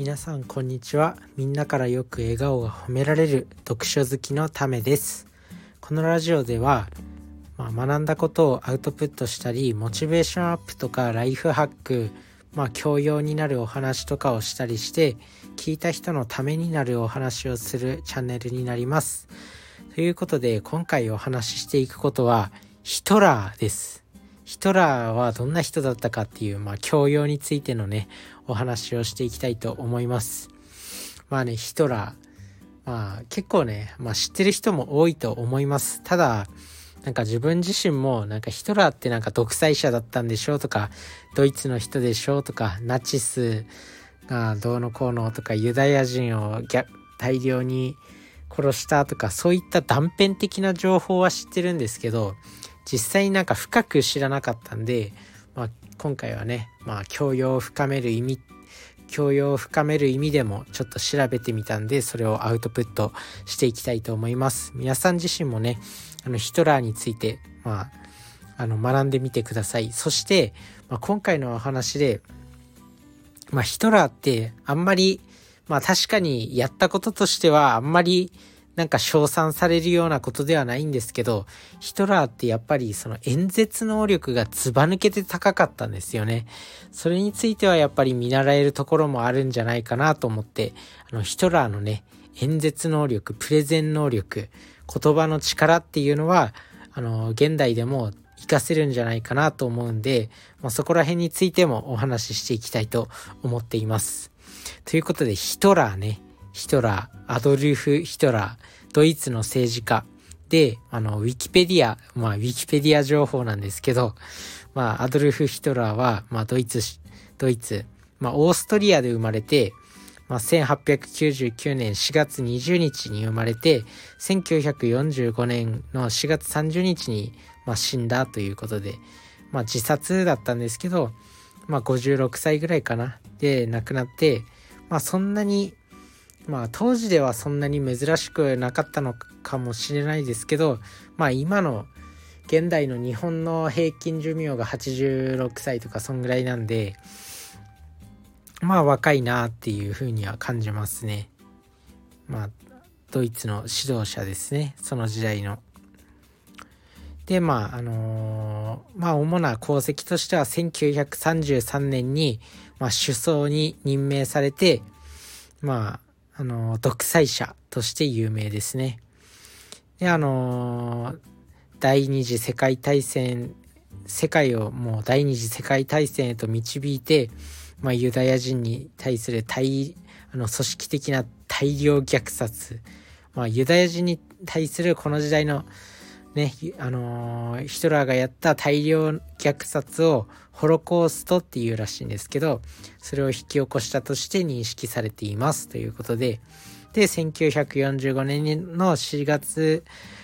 皆さんこんにちは。みんなからよく笑顔が褒められる読書好きのためです。このラジオでは、学んだことをアウトプットしたり、モチベーションアップとかライフハック、教養になるお話とかをしたりして、聞いた人のためになるお話をするチャンネルになります。ということで、今回お話ししていくことはヒトラーです。ヒトラーはどんな人だったかっていう、教養についてのね、お話をしていきたいと思います。ヒトラー、結構ね、知ってる人も多いと思います。ただ、自分自身もヒトラーって独裁者だったんでしょうとか、ドイツの人でしょうとか、ナチスがどうのこうのとか、ユダヤ人を大量に殺したとか、そういった断片的な情報は知ってるんですけど、実際に深く知らなかったんで、今回はね、教養を深める意味でもちょっと調べてみたんで、それをアウトプットしていきたいと思います。皆さん自身もね、ヒトラーについて、学んでみてください。そして、今回のお話で、ヒトラーってあんまり、確かにやったこととしてはあんまり称賛されるようなことではないんですけど、ヒトラーってやっぱりその演説能力がずば抜けて高かったんですよね。それについてはやっぱり見習えるところもあるんじゃないかなと思って、ヒトラーのね、演説能力、プレゼン能力、言葉の力っていうのは現代でも活かせるんじゃないかなと思うんで、そこら辺についてもお話ししていきたいと思っています。ということで、ヒトラーね、ヒトラー、アドルフ・ヒトラー、ドイツの政治家で、ウィキペディア情報なんですけど、アドルフ・ヒトラーは、ドイツ、オーストリアで生まれて、1899年4月20日に生まれて、1945年の4月30日に、死んだということで、自殺だったんですけど、56歳ぐらいかなで亡くなって、そんなに、当時ではそんなに珍しくなかったのかもしれないですけど、今の現代の日本の平均寿命が86歳とかそんぐらいなんで、若いなっていうふうには感じますね。ドイツの指導者ですね、その時代の。で、主な功績としては、1933年に、首相に任命されて、独裁者として有名ですね。で、第二次世界大戦、世界をもう第二次世界大戦へと導いて、ユダヤ人に対する組織的な大量虐殺、ユダヤ人に対するこの時代のね、ヒトラーがやった大量虐殺をホロコーストっていうらしいんですけど、それを引き起こしたとして認識されていますということで、1945年の4月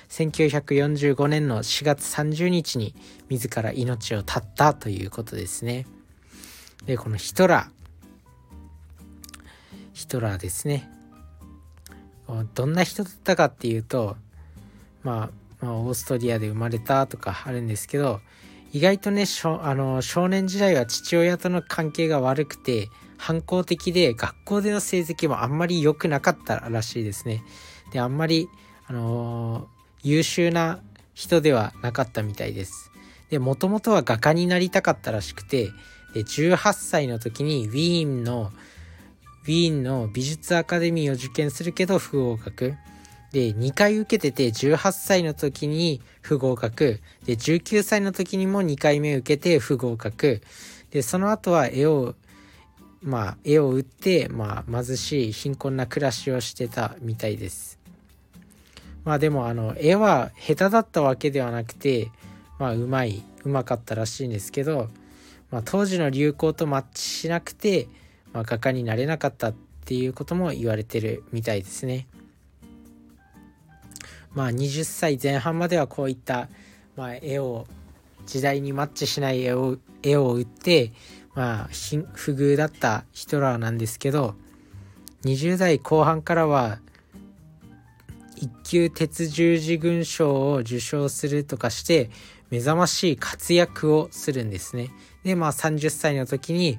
30日に自ら命を絶ったということですね。で、このヒトラーですね、どんな人だったかっていうと、オーストリアで生まれたとかあるんですけど、意外とね、少年時代は父親との関係が悪くて反抗的で、学校での成績もあんまり良くなかったらしいですね。で、あんまり、優秀な人ではなかったみたいです。で、もともとは画家になりたかったらしくて、で、18歳の時にウィーンの美術アカデミーを受験するけど不合格で、2回受けてて、18歳の時に不合格で、19歳の時にも2回目受けて不合格で、その後は絵を売って、貧しい貧困な暮らしをしてたみたいです。でも絵は下手だったわけではなくて、うまかったらしいんですけど、当時の流行とマッチしなくて、画家になれなかったっていうことも言われてるみたいですね。20歳前半まではこういった、時代にマッチしない絵を売って、不遇だったヒトラーなんですけど、20代後半からは一級鉄十字軍賞を受賞するとかして目覚ましい活躍をするんですね。で、30歳の時に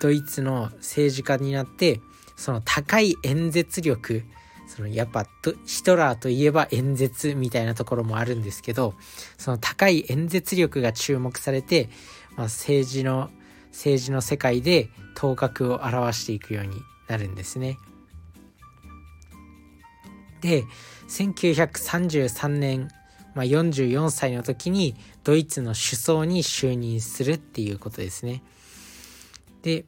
ドイツの政治家になって、その高い演説力、そのやっぱヒトラーといえば演説みたいなところもあるんですけど、その高い演説力が注目されて、まあ、政治の世界で頭角を現していくようになるんですね。で、1933年、まあ、44歳の時にドイツの首相に就任するっていうことですね。で、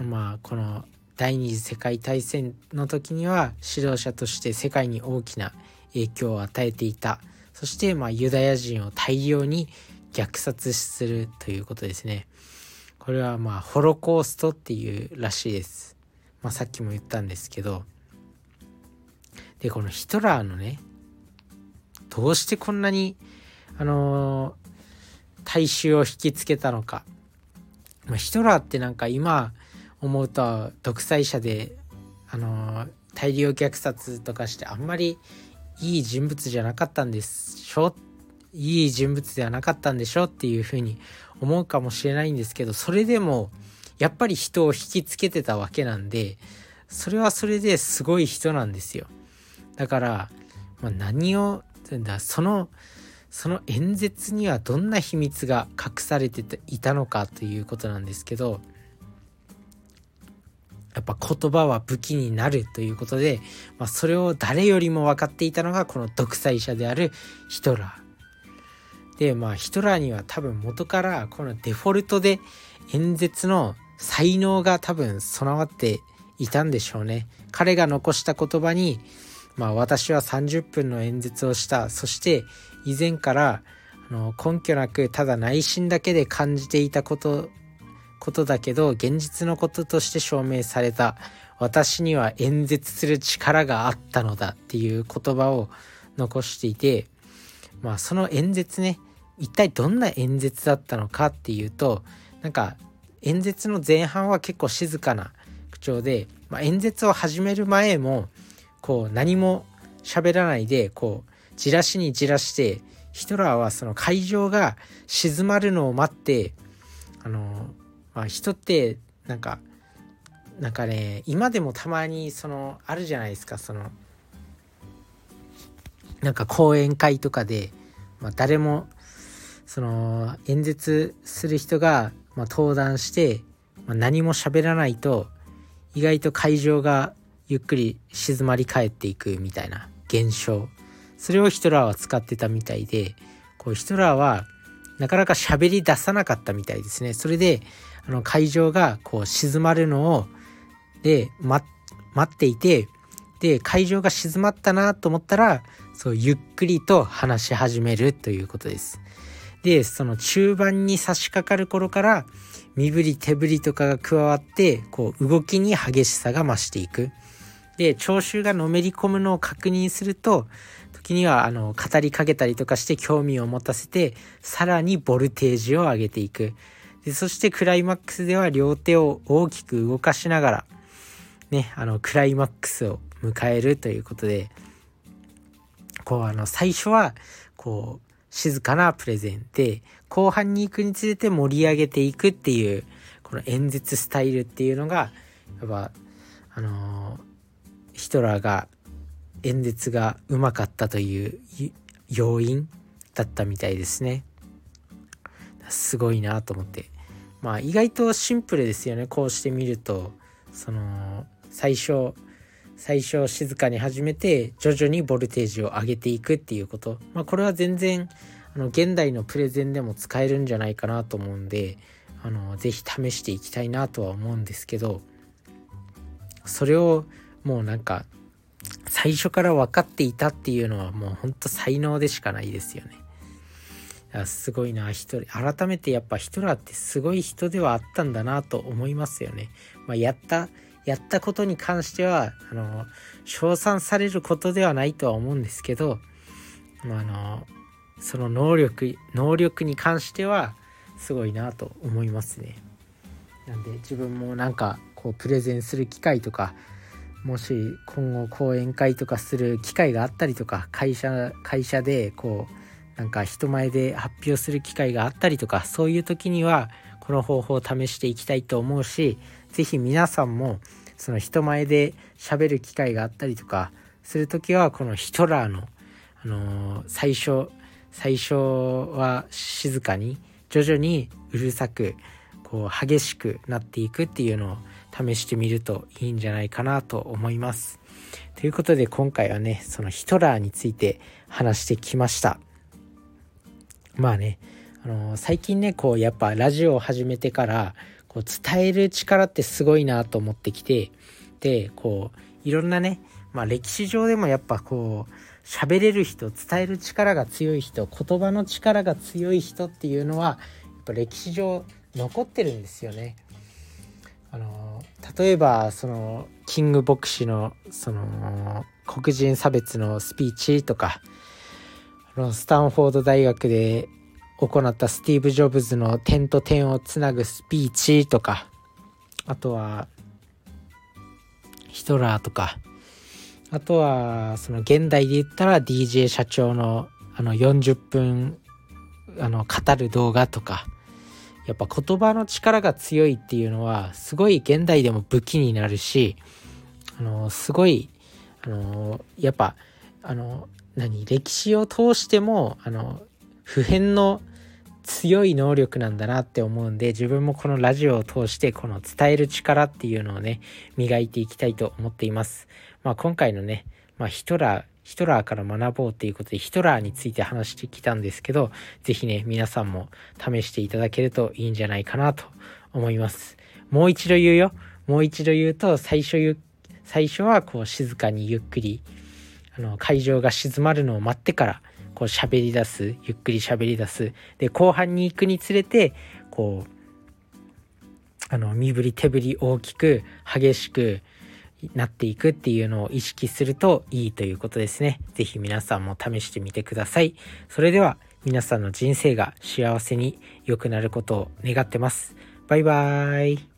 まあ、この第二次世界大戦の時には指導者として世界に大きな影響を与えていた。そして、まあ、ユダヤ人を大量に虐殺するということですね。これはまあホロコーストっていうらしいです。まあ、さっきも言ったんですけど。で、このヒトラーのね、どうしてこんなに大衆を引きつけたのか。まあ、ヒトラーってなんか今思うと独裁者で大量虐殺とかしてあんまりいい人物じゃなかったんでしょ、いい人物ではなかったんでしょっていうふうに思うかもしれないんですけど、それでもやっぱり人を引きつけてたわけなんで、それはそれですごい人なんですよ。だから、まあ、その演説にはどんな秘密が隠されていたのかということなんですけど、やっぱ言葉は武器になるということで、まあ、それを誰よりも分かっていたのがこの独裁者であるヒトラーで、まあ、ヒトラーには多分元からこのデフォルトで演説の才能が多分備わっていたんでしょうね。彼が残した言葉に、まあ、私は30分の演説をした。そして以前から根拠なくただ内心だけで感じていたことだけど、現実のこととして証明された。私には演説する力があったのだっていう言葉を残していて、まあ、その演説ね、一体どんな演説だったのかっていうと、なんか演説の前半は結構静かな口調で、まあ、演説を始める前もこう何も喋らないで、こうじらしにじらして、ヒトラーはその会場が静まるのを待って、まあ、人ってなんかね、今でもたまにそのあるじゃないですか、そのなんか講演会とかで、まあ、誰もその演説する人がまあ登壇して、まあ、何も喋らないと意外と会場がゆっくり静まり返っていくみたいな現象、それをヒトラーは使ってたみたいで、こうヒトラーはなかなか喋り出さなかったみたいですね。それで会場がこう静まるのをで待っていて、で会場が静まったなと思ったら、そうゆっくりと話し始めるということです。で、その中盤に差し掛かる頃から、身振り手振りとかが加わって、こう動きに激しさが増していく。で、聴衆がのめり込むのを確認すると、時には語りかけたりとかして興味を持たせて、さらにボルテージを上げていく。で、そしてクライマックスでは両手を大きく動かしながらね、クライマックスを迎えるということで、こう最初はこう静かなプレゼンで、後半に行くにつれて盛り上げていくっていう、この演説スタイルっていうのが、やっぱヒトラーが演説がうまかったという要因だったみたいですね。すごいなと思って、まあ意外とシンプルですよね、こうしてみると。その最初静かに始めて、徐々にボルテージを上げていくっていうこと、まあ、これは全然現代のプレゼンでも使えるんじゃないかなと思うんで、ぜひ試していきたいなとは思うんですけど、それをもうなんか最初から分かっていたっていうのは、もうほんと才能でしかないですよね。すごいな、改めてやっぱヒトラーってすごい人ではあったんだなと思いますよね。まあ、やったことに関しては称賛されることではないとは思うんですけど、その能力に関してはすごいなと思いますね。なんで自分もなんかこうプレゼンする機会とか、もし今後講演会とかする機会があったりとか、会社でこうなんか人前で発表する機会があったりとか、そういう時にはこの方法を試していきたいと思うし、ぜひ皆さんもその人前で喋る機会があったりとかするときは、このヒトラーの、最初は静かに、徐々にうるさくこう激しくなっていくっていうのを試してみるといいんじゃないかなと思います。ということで今回はね、そのヒトラーについて話してきました。まあね、最近ね、こうやっぱラジオを始めてからこう伝える力ってすごいなと思ってきて、でこういろんなね、まあ、歴史上でもやっぱこう喋れる人、伝える力が強い人、言葉の力が強い人っていうのはやっぱ歴史上残ってるんですよね。例えばそのキング牧師のその黒人差別のスピーチとか、スタンフォード大学で行ったスティーブ・ジョブズの点と点をつなぐスピーチとか、あとはヒトラーとか、あとはその現代で言ったら DJ 社長の40分語る動画とか、やっぱ言葉の力が強いっていうのはすごい現代でも武器になるし、すごいやっぱ歴史を通しても不変の強い能力なんだなって思うんで、自分もこのラジオを通してこの伝える力っていうのをね、磨いていきたいと思っています。まあ、今回のね、まあ、ヒトラーから学ぼうということでヒトラーについて話してきたんですけど、ぜひね皆さんも試していただけるといいんじゃないかなと思います。もう一度言うと、最初はこう静かにゆっくり会場が静まるのを待ってからこう喋り出す、ゆっくり喋り出す。で後半に行くにつれてこう身振り手振り大きく激しくなっていくっていうのを意識するといいということですね。ぜひ皆さんも試してみてください。それでは皆さんの人生が幸せに良くなることを願ってます。バイバーイ。